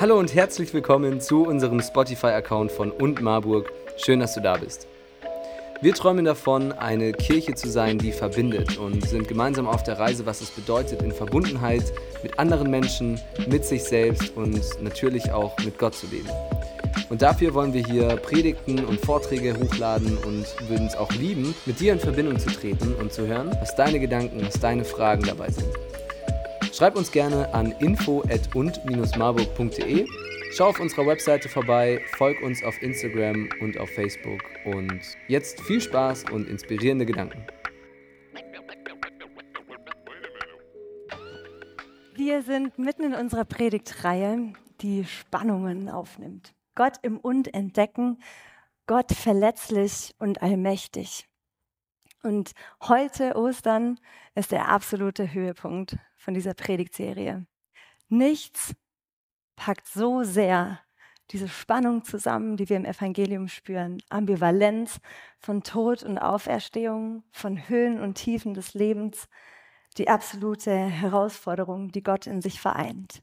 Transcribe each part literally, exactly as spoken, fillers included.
Hallo und herzlich willkommen zu unserem Spotify-Account von Und Marburg. Schön, dass du da bist. Wir träumen davon, eine Kirche zu sein, die verbindet, und sind gemeinsam auf der Reise, was es bedeutet, in Verbundenheit mit anderen Menschen, mit sich selbst und natürlich auch mit Gott zu leben. Und dafür wollen wir hier Predigten und Vorträge hochladen und würden es auch lieben, mit dir in Verbindung zu treten und zu hören, was deine Gedanken, was deine Fragen dabei sind. Schreib uns gerne an info at und marburg punkt de, schau auf unserer Webseite vorbei, folg uns auf Instagram und auf Facebook. Und jetzt viel Spaß und inspirierende Gedanken. Wir sind mitten in unserer Predigtreihe, die Spannungen aufnimmt. Gott im Und entdecken, Gott verletzlich und allmächtig. Und heute, Ostern, ist der absolute Höhepunkt von dieser Predigtserie. Nichts packt so sehr diese Spannung zusammen, die wir im Evangelium spüren. Ambivalenz von Tod und Auferstehung, von Höhen und Tiefen des Lebens, die absolute Herausforderung, die Gott in sich vereint.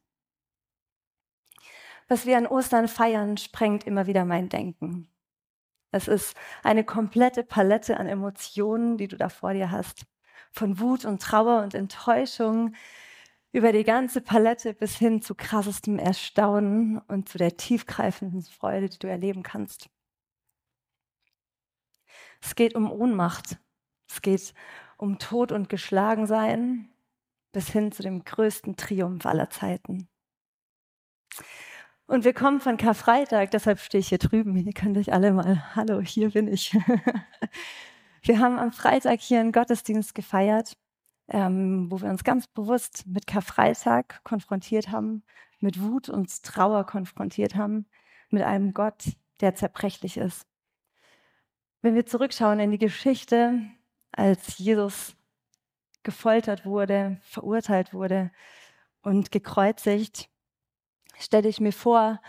Was wir an Ostern feiern, sprengt immer wieder mein Denken. Es ist eine komplette Palette an Emotionen, die du da vor dir hast. Von Wut und Trauer und Enttäuschung über die ganze Palette bis hin zu krassestem Erstaunen und zu der tiefgreifenden Freude, die du erleben kannst. Es geht um Ohnmacht, es geht um Tod und Geschlagensein bis hin zu dem größten Triumph aller Zeiten. Und wir kommen von Karfreitag, deshalb stehe ich hier drüben. Ihr könnt euch alle mal, hallo, hier bin ich. Wir haben am Freitag hier einen Gottesdienst gefeiert, ähm, wo wir uns ganz bewusst mit Karfreitag konfrontiert haben, mit Wut und Trauer konfrontiert haben, mit einem Gott, der zerbrechlich ist. Wenn wir zurückschauen in die Geschichte, als Jesus gefoltert wurde, verurteilt wurde und gekreuzigt, stelle ich mir vor,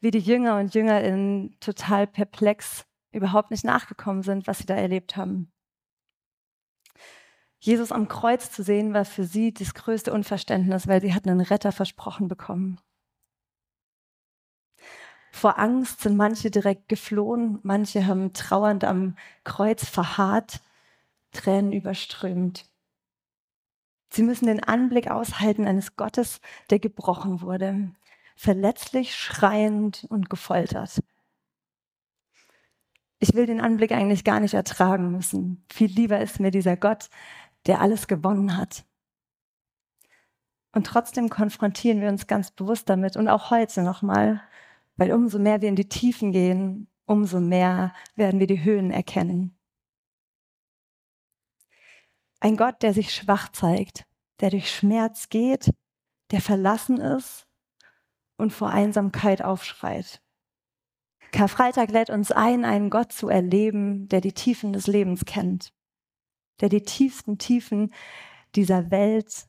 wie die Jünger und Jüngerinnen total perplex überhaupt nicht nachgekommen sind, was sie da erlebt haben. Jesus am Kreuz zu sehen, war für sie das größte Unverständnis, weil sie hatten einen Retter versprochen bekommen. Vor Angst sind manche direkt geflohen, manche haben trauernd am Kreuz verharrt, Tränen überströmt. Sie müssen den Anblick aushalten eines Gottes, der gebrochen wurde, verletzlich, schreiend und gefoltert. Ich will den Anblick eigentlich gar nicht ertragen müssen. Viel lieber ist mir dieser Gott, der alles gewonnen hat. Und trotzdem konfrontieren wir uns ganz bewusst damit und auch heute nochmal, weil umso mehr wir in die Tiefen gehen, umso mehr werden wir die Höhen erkennen. Ein Gott, der sich schwach zeigt, der durch Schmerz geht, der verlassen ist und vor Einsamkeit aufschreit. Karfreitag lädt uns ein, einen Gott zu erleben, der die Tiefen des Lebens kennt, der die tiefsten Tiefen dieser Welt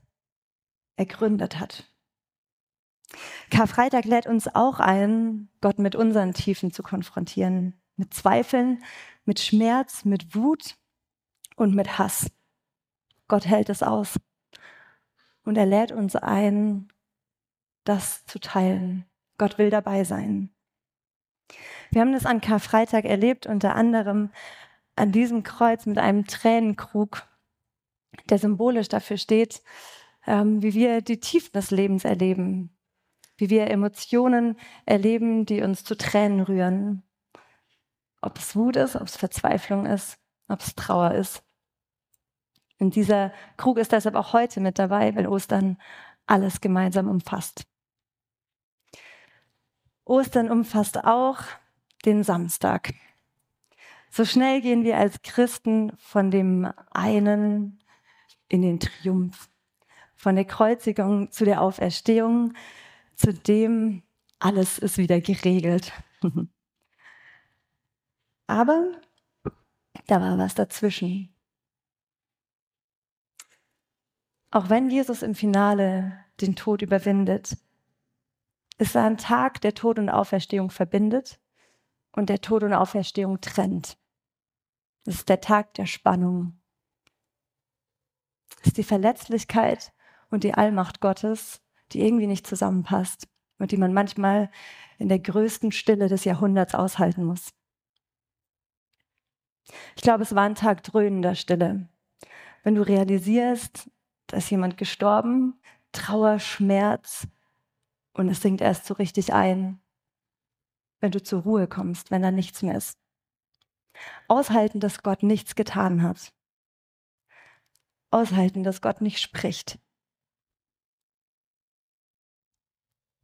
ergründet hat. Karfreitag lädt uns auch ein, Gott mit unseren Tiefen zu konfrontieren, mit Zweifeln, mit Schmerz, mit Wut und mit Hass. Gott hält es aus und er lädt uns ein, das zu teilen. Gott will dabei sein. Wir haben das an Karfreitag erlebt, unter anderem an diesem Kreuz mit einem Tränenkrug, der symbolisch dafür steht, wie wir die Tiefen des Lebens erleben, wie wir Emotionen erleben, die uns zu Tränen rühren. Ob es Wut ist, ob es Verzweiflung ist, ob es Trauer ist. Und dieser Krug ist deshalb auch heute mit dabei, weil Ostern alles gemeinsam umfasst. Ostern umfasst auch den Samstag. So schnell gehen wir als Christen von dem einen in den Triumph, von der Kreuzigung zu der Auferstehung, zu dem alles ist wieder geregelt. Aber da war was dazwischen. Auch wenn Jesus im Finale den Tod überwindet, ist ein Tag, der Tod und Auferstehung verbindet und der Tod und Auferstehung trennt. Das ist der Tag der Spannung. Das ist die Verletzlichkeit und die Allmacht Gottes, die irgendwie nicht zusammenpasst. und die man manchmal in der größten Stille des Jahrhunderts aushalten muss. Ich glaube, es war ein Tag dröhnender Stille. Wenn du realisierst, da ist jemand gestorben, Trauer, Schmerz, und es sinkt erst so richtig ein, wenn du zur Ruhe kommst, wenn da nichts mehr ist. Aushalten, dass Gott nichts getan hat. Aushalten, dass Gott nicht spricht.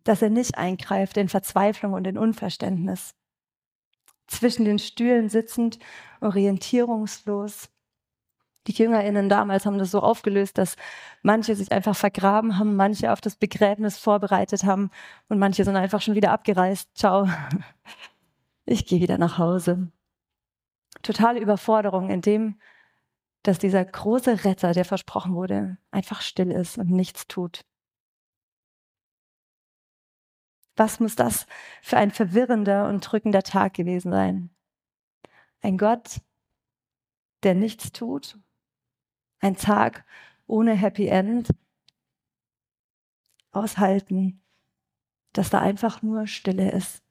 Dass er nicht eingreift in Verzweiflung und in Unverständnis. Zwischen den Stühlen sitzend, orientierungslos. Die JüngerInnen damals haben das so aufgelöst, dass manche sich einfach vergraben haben, manche auf das Begräbnis vorbereitet haben und manche sind einfach schon wieder abgereist. Ciao, ich gehe wieder nach Hause. Totale Überforderung in dem, dass dieser große Retter, der versprochen wurde, einfach still ist und nichts tut. Was muss das für ein verwirrender und drückender Tag gewesen sein? Ein Gott, der nichts tut? Ein Tag ohne Happy End? Aushalten, dass da einfach nur Stille ist.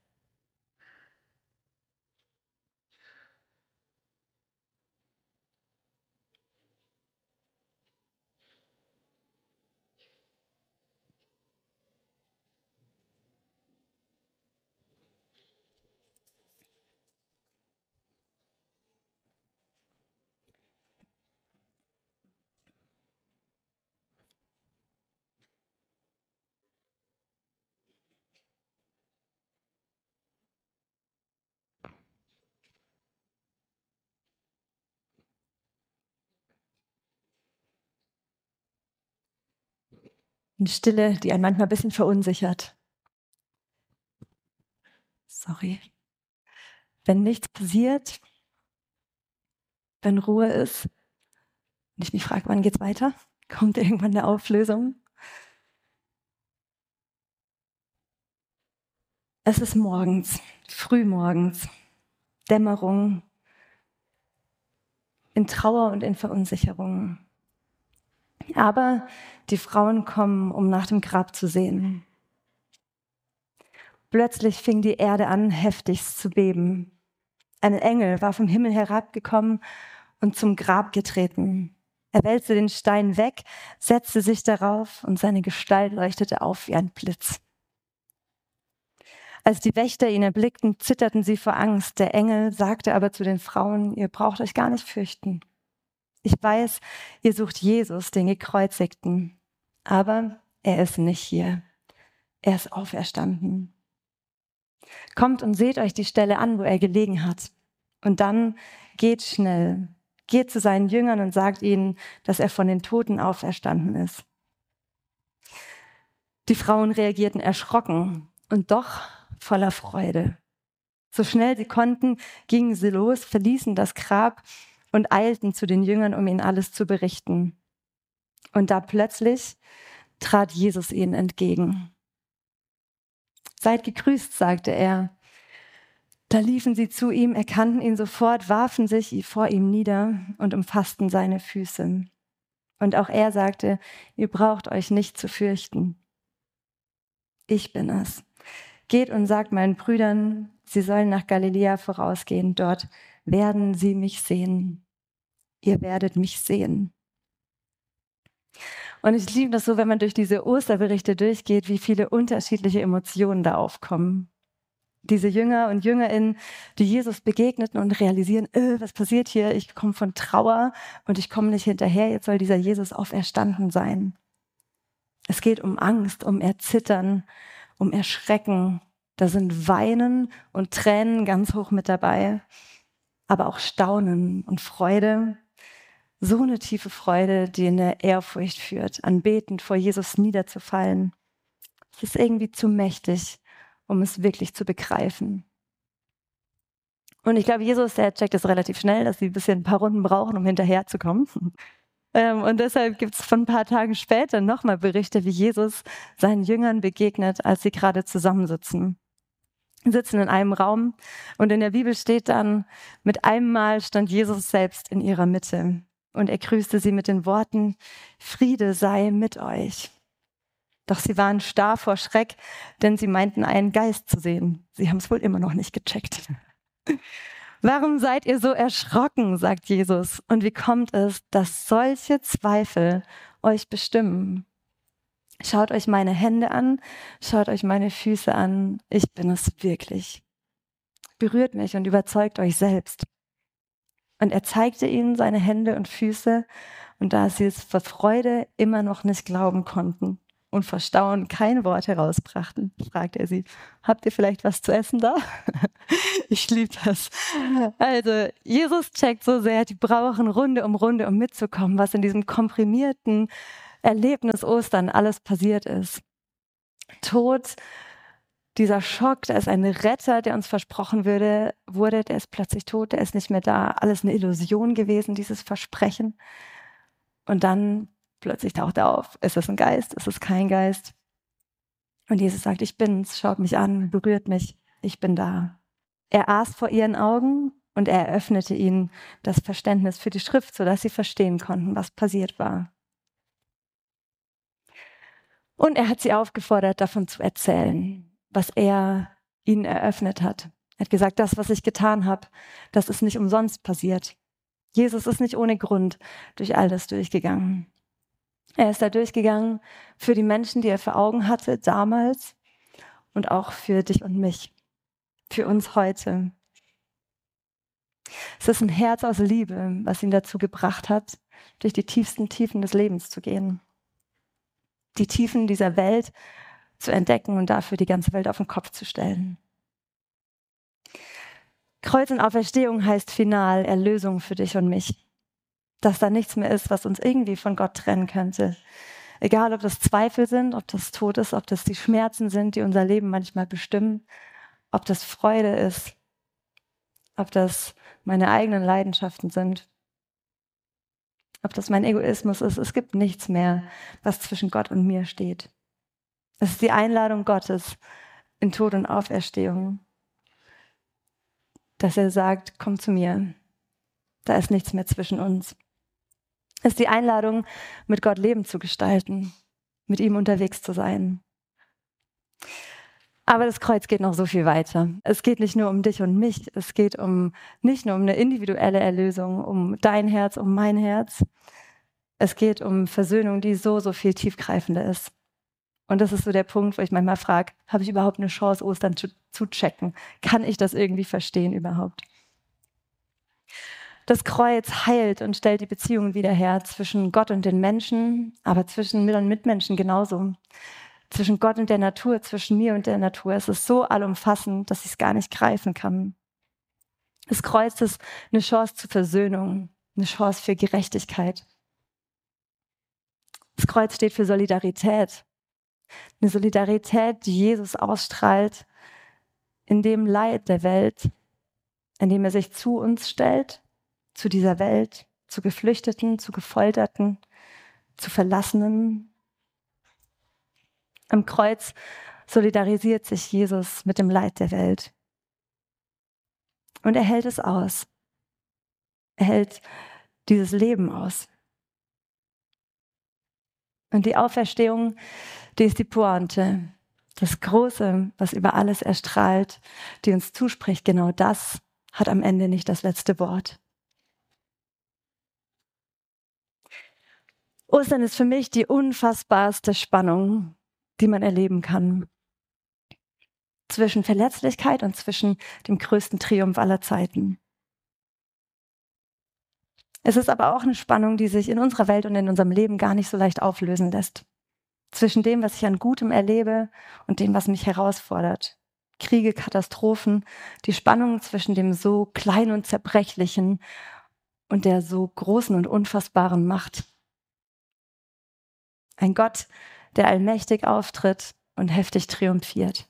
Eine Stille, die einen manchmal ein bisschen verunsichert. Sorry. Wenn nichts passiert, wenn Ruhe ist, und ich mich frage, wann geht's weiter? Kommt irgendwann eine Auflösung? Es ist morgens, frühmorgens, Dämmerung, in Trauer und in Verunsicherung. Aber die Frauen kommen, um nach dem Grab zu sehen. Plötzlich fing die Erde an, heftigst zu beben. Ein Engel war vom Himmel herabgekommen und zum Grab getreten. Er wälzte den Stein weg, setzte sich darauf und seine Gestalt leuchtete auf wie ein Blitz. Als die Wächter ihn erblickten, zitterten sie vor Angst. Der Engel sagte aber zu den Frauen, ihr braucht euch gar nicht fürchten. Ich weiß, ihr sucht Jesus, den Gekreuzigten, aber er ist nicht hier. Er ist auferstanden. Kommt und seht euch die Stelle an, wo er gelegen hat. Und dann geht schnell, geht zu seinen Jüngern und sagt ihnen, dass er von den Toten auferstanden ist. Die Frauen reagierten erschrocken und doch voller Freude. So schnell sie konnten, gingen sie los, verließen das Grab und eilten zu den Jüngern, um ihnen alles zu berichten. Und da plötzlich trat Jesus ihnen entgegen. Seid gegrüßt, sagte er. Da liefen sie zu ihm, erkannten ihn sofort, warfen sich vor ihm nieder und umfassten seine Füße. Und auch er sagte, ihr braucht euch nicht zu fürchten. Ich bin es. Geht und sagt meinen Brüdern, sie sollen nach Galiläa vorausgehen, dort werden sie mich sehen. Ihr werdet mich sehen. Und ich liebe das so, wenn man durch diese Osterberichte durchgeht, wie viele unterschiedliche Emotionen da aufkommen. Diese Jünger und JüngerInnen, die Jesus begegneten und realisieren, öh, was passiert hier? Ich komme von Trauer und ich komme nicht hinterher. Jetzt soll dieser Jesus auferstanden sein. Es geht um Angst, um Erzittern, um Erschrecken. Da sind Weinen und Tränen ganz hoch mit dabei. Aber auch Staunen und Freude, so eine tiefe Freude, die in eine Ehrfurcht führt, anbetend vor Jesus niederzufallen. Es ist irgendwie zu mächtig, um es wirklich zu begreifen. Und ich glaube, Jesus, der checkt es relativ schnell, dass sie ein bisschen ein paar Runden brauchen, um hinterherzukommen. Und deshalb gibt es von ein paar Tagen später nochmal Berichte, wie Jesus seinen Jüngern begegnet, als sie gerade zusammensitzen. sitzen in einem Raum und in der Bibel steht dann, mit einem Mal stand Jesus selbst in ihrer Mitte und er grüßte sie mit den Worten, Friede sei mit euch. Doch sie waren starr vor Schreck, denn sie meinten, einen Geist zu sehen. Sie haben es wohl immer noch nicht gecheckt. Warum seid ihr so erschrocken, sagt Jesus. Und wie kommt es, dass solche Zweifel euch bestimmen? Schaut euch meine Hände an, schaut euch meine Füße an. Ich bin es wirklich. Berührt mich und überzeugt euch selbst. Und er zeigte ihnen seine Hände und Füße, und da sie es vor Freude immer noch nicht glauben konnten und vor Staunen kein Wort herausbrachten, fragte er sie, habt ihr vielleicht was zu essen da? Ich liebe das. Also Jesus checkt so sehr, die brauchen Runde um Runde, um mitzukommen, was in diesem komprimierten Erlebnis Ostern alles passiert ist. Tod, dieser Schock, da ist ein Retter, der uns versprochen würde, wurde, der ist plötzlich tot, der ist nicht mehr da. Alles eine Illusion gewesen, dieses Versprechen. Und dann plötzlich taucht er auf. Ist es ein Geist? Ist es kein Geist? Und Jesus sagt, ich bin's, schaut mich an, berührt mich, ich bin da. Er aß vor ihren Augen und er eröffnete ihnen das Verständnis für die Schrift, sodass sie verstehen konnten, was passiert war. Und er hat sie aufgefordert, davon zu erzählen, was er ihnen eröffnet hat. Er hat gesagt, das, was ich getan habe, das ist nicht umsonst passiert. Jesus ist nicht ohne Grund durch all das durchgegangen. Er ist da durchgegangen für die Menschen, die er vor Augen hatte damals und auch für dich und mich, für uns heute. Es ist ein Herz aus Liebe, was ihn dazu gebracht hat, durch die tiefsten Tiefen des Lebens zu gehen. Die Tiefen dieser Welt zu entdecken und dafür die ganze Welt auf den Kopf zu stellen. Kreuz und Auferstehung heißt final Erlösung für dich und mich. Dass da nichts mehr ist, was uns irgendwie von Gott trennen könnte. Egal, ob das Zweifel sind, ob das Tod ist, ob das die Schmerzen sind, die unser Leben manchmal bestimmen, ob das Freude ist, ob das meine eigenen Leidenschaften sind. Ob das mein Egoismus ist, es gibt nichts mehr, was zwischen Gott und mir steht. Es ist die Einladung Gottes in Tod und Auferstehung, dass er sagt, komm zu mir, da ist nichts mehr zwischen uns. Es ist die Einladung, mit Gott Leben zu gestalten, mit ihm unterwegs zu sein. Aber das Kreuz geht noch so viel weiter. Es geht nicht nur um dich und mich, es geht um nicht nur um eine individuelle Erlösung, um dein Herz, um mein Herz. Es geht um Versöhnung, die so, so viel tiefgreifender ist. Und das ist so der Punkt, wo ich manchmal frage, habe ich überhaupt eine Chance, Ostern zu, zu checken? Kann ich das irgendwie verstehen überhaupt? Das Kreuz heilt und stellt die Beziehungen wieder her zwischen Gott und den Menschen, aber zwischen Mit- und Mitmenschen genauso. Zwischen Gott und der Natur, zwischen mir und der Natur. Es ist so allumfassend, dass ich es gar nicht greifen kann. Das Kreuz ist eine Chance zur Versöhnung, eine Chance für Gerechtigkeit. Das Kreuz steht für Solidarität. Eine Solidarität, die Jesus ausstrahlt in dem Leid der Welt, indem er sich zu uns stellt, zu dieser Welt, zu Geflüchteten, zu Gefolterten, zu Verlassenen. Am Kreuz solidarisiert sich Jesus mit dem Leid der Welt. Und er hält es aus. Er hält dieses Leben aus. Und die Auferstehung, die ist die Pointe, das Große, was über alles erstrahlt, die uns zuspricht. Genau das hat am Ende nicht das letzte Wort. Ostern ist für mich die unfassbarste Spannung, die man erleben kann. Zwischen Verletzlichkeit und zwischen dem größten Triumph aller Zeiten. Es ist aber auch eine Spannung, die sich in unserer Welt und in unserem Leben gar nicht so leicht auflösen lässt. Zwischen dem, was ich an Gutem erlebe und dem, was mich herausfordert. Kriege, Katastrophen, die Spannung zwischen dem so kleinen und zerbrechlichen und der so großen und unfassbaren Macht. Ein Gott, der allmächtig auftritt und heftig triumphiert.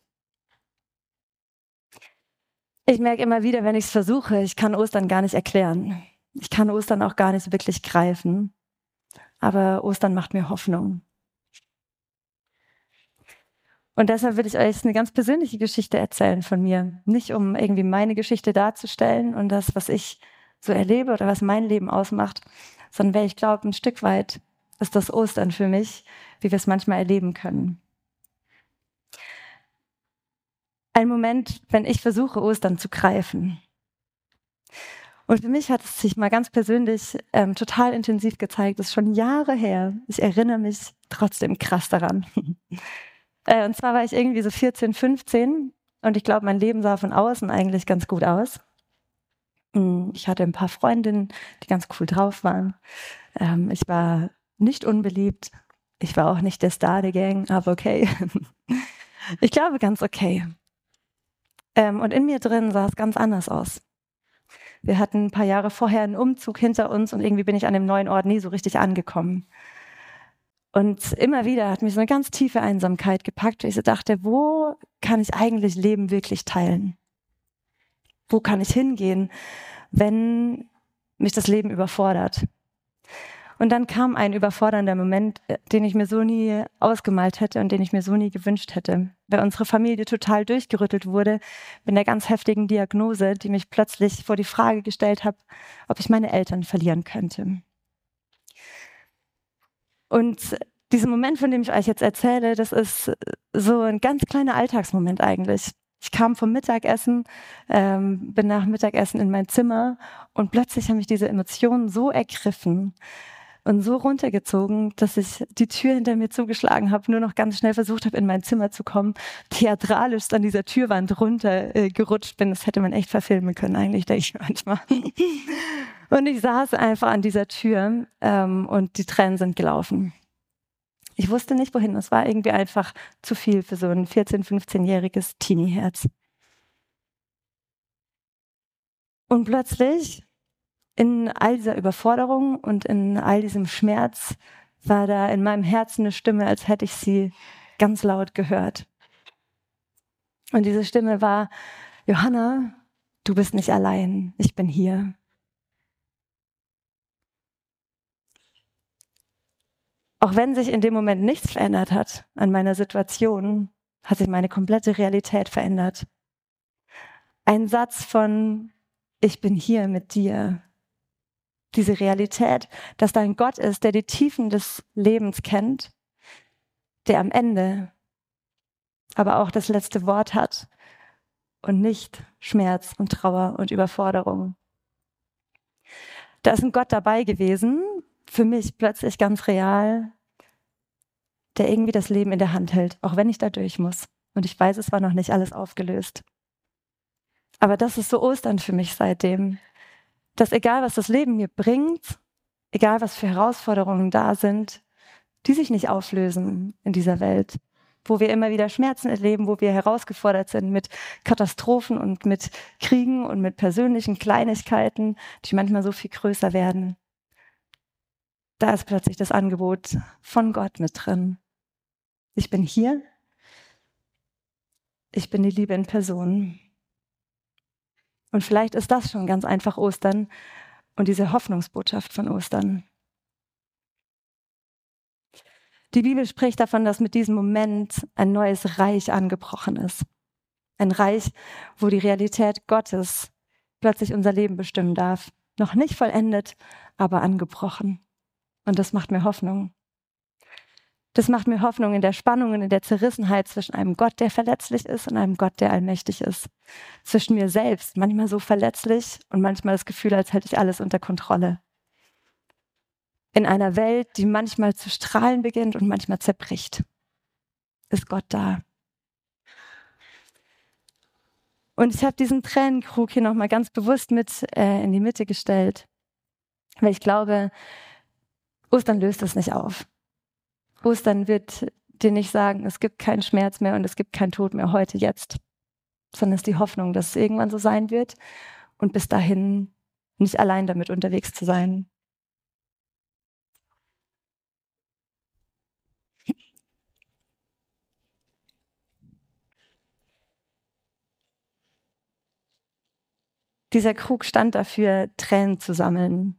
Ich merke immer wieder, wenn ich es versuche, ich kann Ostern gar nicht erklären. Ich kann Ostern auch gar nicht wirklich greifen. Aber Ostern macht mir Hoffnung. Und deshalb will ich euch eine ganz persönliche Geschichte erzählen von mir. Nicht, um irgendwie meine Geschichte darzustellen und das, was ich so erlebe oder was mein Leben ausmacht, sondern weil ich glaube, ein Stück weit ist das Ostern für mich, wie wir es manchmal erleben können. ein Moment, wenn ich versuche, Ostern zu greifen. Und für mich hat es sich mal ganz persönlich ähm, total intensiv gezeigt. Das ist schon Jahre her. Ich erinnere mich trotzdem krass daran. äh, und zwar war ich irgendwie so vierzehn, fünfzehn und ich glaube, mein Leben sah von außen eigentlich ganz gut aus. Ich hatte ein paar Freundinnen, die ganz cool drauf waren. Ähm, ich war nicht unbeliebt. Ich war auch nicht der Star der Gang, aber okay. Ich glaube, ganz okay. Ähm, und in mir drin sah es ganz anders aus. Wir hatten ein paar Jahre vorher einen Umzug hinter uns und irgendwie bin ich an dem neuen Ort nie so richtig angekommen. Und immer wieder hat mich so eine ganz tiefe Einsamkeit gepackt. Ich so dachte, wo kann ich eigentlich Leben wirklich teilen? Wo kann ich hingehen, wenn mich das Leben überfordert? Und dann kam ein überfordernder Moment, den ich mir so nie ausgemalt hätte und den ich mir so nie gewünscht hätte. Weil unsere Familie total durchgerüttelt wurde mit einer ganz heftigen Diagnose, die mich plötzlich vor die Frage gestellt hat, ob ich meine Eltern verlieren könnte. Und dieser Moment, von dem ich euch jetzt erzähle, das ist so ein ganz kleiner Alltagsmoment eigentlich. Ich kam vom Mittagessen, ähm, bin nach Mittagessen in mein Zimmer und plötzlich haben mich diese Emotionen so ergriffen und so runtergezogen, dass ich die Tür hinter mir zugeschlagen habe, nur noch ganz schnell versucht habe, in mein Zimmer zu kommen, theatralisch an dieser Türwand runtergerutscht äh, bin. Das hätte man echt verfilmen können, eigentlich, denke ich manchmal. Und ich saß einfach an dieser Tür ähm, und die Tränen sind gelaufen. Ich wusste nicht, wohin. Das war irgendwie einfach zu viel für so ein vierzehn-, fünfzehnjähriges Teenie-Herz. Und plötzlich, in all dieser Überforderung und in all diesem Schmerz, war da in meinem Herzen eine Stimme, als hätte ich sie ganz laut gehört. Und diese Stimme war: Johanna, du bist nicht allein, ich bin hier. Auch wenn sich in dem Moment nichts verändert hat an meiner Situation, hat sich meine komplette Realität verändert. Ein Satz von "Ich bin hier mit dir", diese Realität, dass da ein Gott ist, der die Tiefen des Lebens kennt, der am Ende aber auch das letzte Wort hat und nicht Schmerz und Trauer und Überforderung. Da ist ein Gott dabei gewesen, für mich plötzlich ganz real, der irgendwie das Leben in der Hand hält, auch wenn ich da durch muss. Und ich weiß, es war noch nicht alles aufgelöst. Aber das ist so Ostern für mich seitdem, dass egal, was das Leben mir bringt, egal, was für Herausforderungen da sind, die sich nicht auflösen in dieser Welt, wo wir immer wieder Schmerzen erleben, wo wir herausgefordert sind mit Katastrophen und mit Kriegen und mit persönlichen Kleinigkeiten, die manchmal so viel größer werden. Da ist plötzlich das Angebot von Gott mit drin. Ich bin hier. Ich bin die Liebe in Person. Und vielleicht ist das schon ganz einfach Ostern und diese Hoffnungsbotschaft von Ostern. Die Bibel spricht davon, dass mit diesem Moment ein neues Reich angebrochen ist. Ein Reich, wo die Realität Gottes plötzlich unser Leben bestimmen darf. Noch nicht vollendet, aber angebrochen. Und das macht mir Hoffnung. Das macht mir Hoffnung in der Spannung und in der Zerrissenheit zwischen einem Gott, der verletzlich ist, und einem Gott, der allmächtig ist. Zwischen mir selbst, manchmal so verletzlich und manchmal das Gefühl, als hätte ich alles unter Kontrolle. In einer Welt, die manchmal zu strahlen beginnt und manchmal zerbricht, ist Gott da. Und ich habe diesen Tränenkrug hier nochmal ganz bewusst mit äh, in die Mitte gestellt, weil ich glaube, Ostern löst das nicht auf. Ostern wird dir nicht sagen, es gibt keinen Schmerz mehr und es gibt keinen Tod mehr heute, jetzt. Sondern es ist die Hoffnung, dass es irgendwann so sein wird und bis dahin nicht allein damit unterwegs zu sein. Dieser Krug stand dafür, Tränen zu sammeln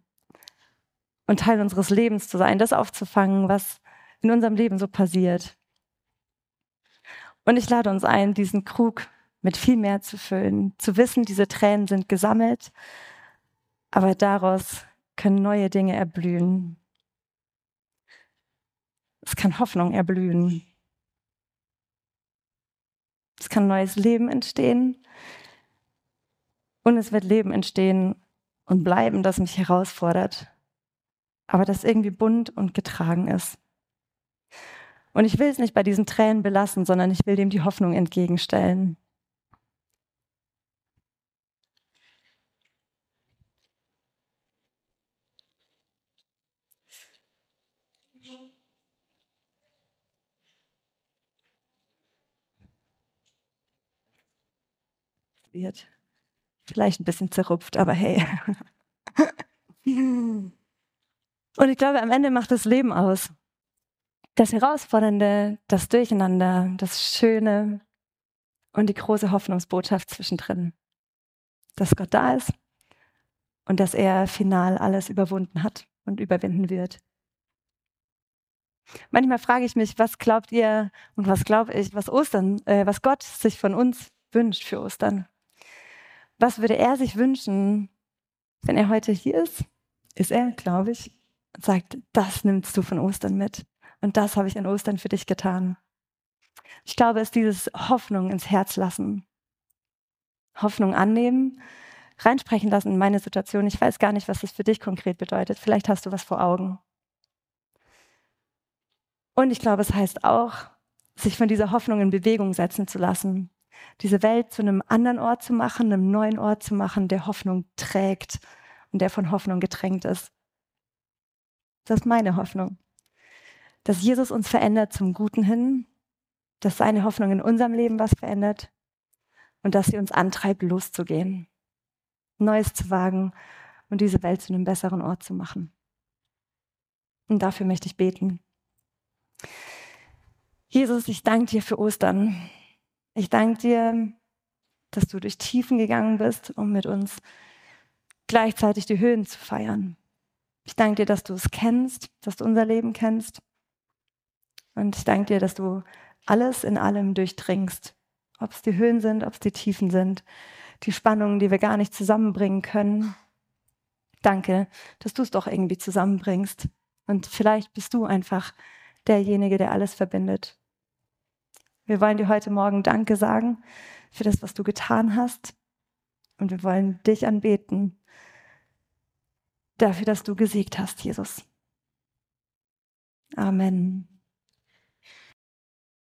und Teil unseres Lebens zu sein, das aufzufangen, was in unserem Leben so passiert. Und ich lade uns ein, diesen Krug mit viel mehr zu füllen, zu wissen, diese Tränen sind gesammelt, aber daraus können neue Dinge erblühen. Es kann Hoffnung erblühen. Es kann neues Leben entstehen. Und es wird Leben entstehen und bleiben, das mich herausfordert. Aber das irgendwie bunt und getragen ist. Und ich will es nicht bei diesen Tränen belassen, sondern ich will dem die Hoffnung entgegenstellen. Wird vielleicht ein bisschen zerrupft, aber hey. Und ich glaube, am Ende macht das Leben aus. Das Herausfordernde, das Durcheinander, das Schöne und die große Hoffnungsbotschaft zwischendrin. Dass Gott da ist und dass er final alles überwunden hat und überwinden wird. Manchmal frage ich mich, was glaubt ihr und was glaube ich, was Ostern, äh, was Gott sich von uns wünscht für Ostern. Was würde er sich wünschen, wenn er heute hier ist? Ist er, glaube ich, und sagt, das nimmst du von Ostern mit. Und das habe ich an Ostern für dich getan. Ich glaube, es ist dieses Hoffnung ins Herz lassen. Hoffnung annehmen, reinsprechen lassen in meine Situation. Ich weiß gar nicht, was das für dich konkret bedeutet. Vielleicht hast du was vor Augen. Und ich glaube, es heißt auch, sich von dieser Hoffnung in Bewegung setzen zu lassen. Diese Welt zu einem anderen Ort zu machen, einem neuen Ort zu machen, der Hoffnung trägt und der von Hoffnung getränkt ist. Das ist meine Hoffnung. Dass Jesus uns verändert zum Guten hin, dass seine Hoffnung in unserem Leben was verändert und dass sie uns antreibt, loszugehen, Neues zu wagen und diese Welt zu einem besseren Ort zu machen. Und dafür möchte ich beten. Jesus, ich danke dir für Ostern. Ich danke dir, dass du durch Tiefen gegangen bist, um mit uns gleichzeitig die Höhen zu feiern. Ich danke dir, dass du es kennst, dass du unser Leben kennst. Und ich danke dir, dass du alles in allem durchdringst. Ob es die Höhen sind, ob es die Tiefen sind, die Spannungen, die wir gar nicht zusammenbringen können. Danke, dass du es doch irgendwie zusammenbringst. Und vielleicht bist du einfach derjenige, der alles verbindet. Wir wollen dir heute Morgen Danke sagen für das, was du getan hast. Und wir wollen dich anbeten dafür, dass du gesiegt hast, Jesus. Amen.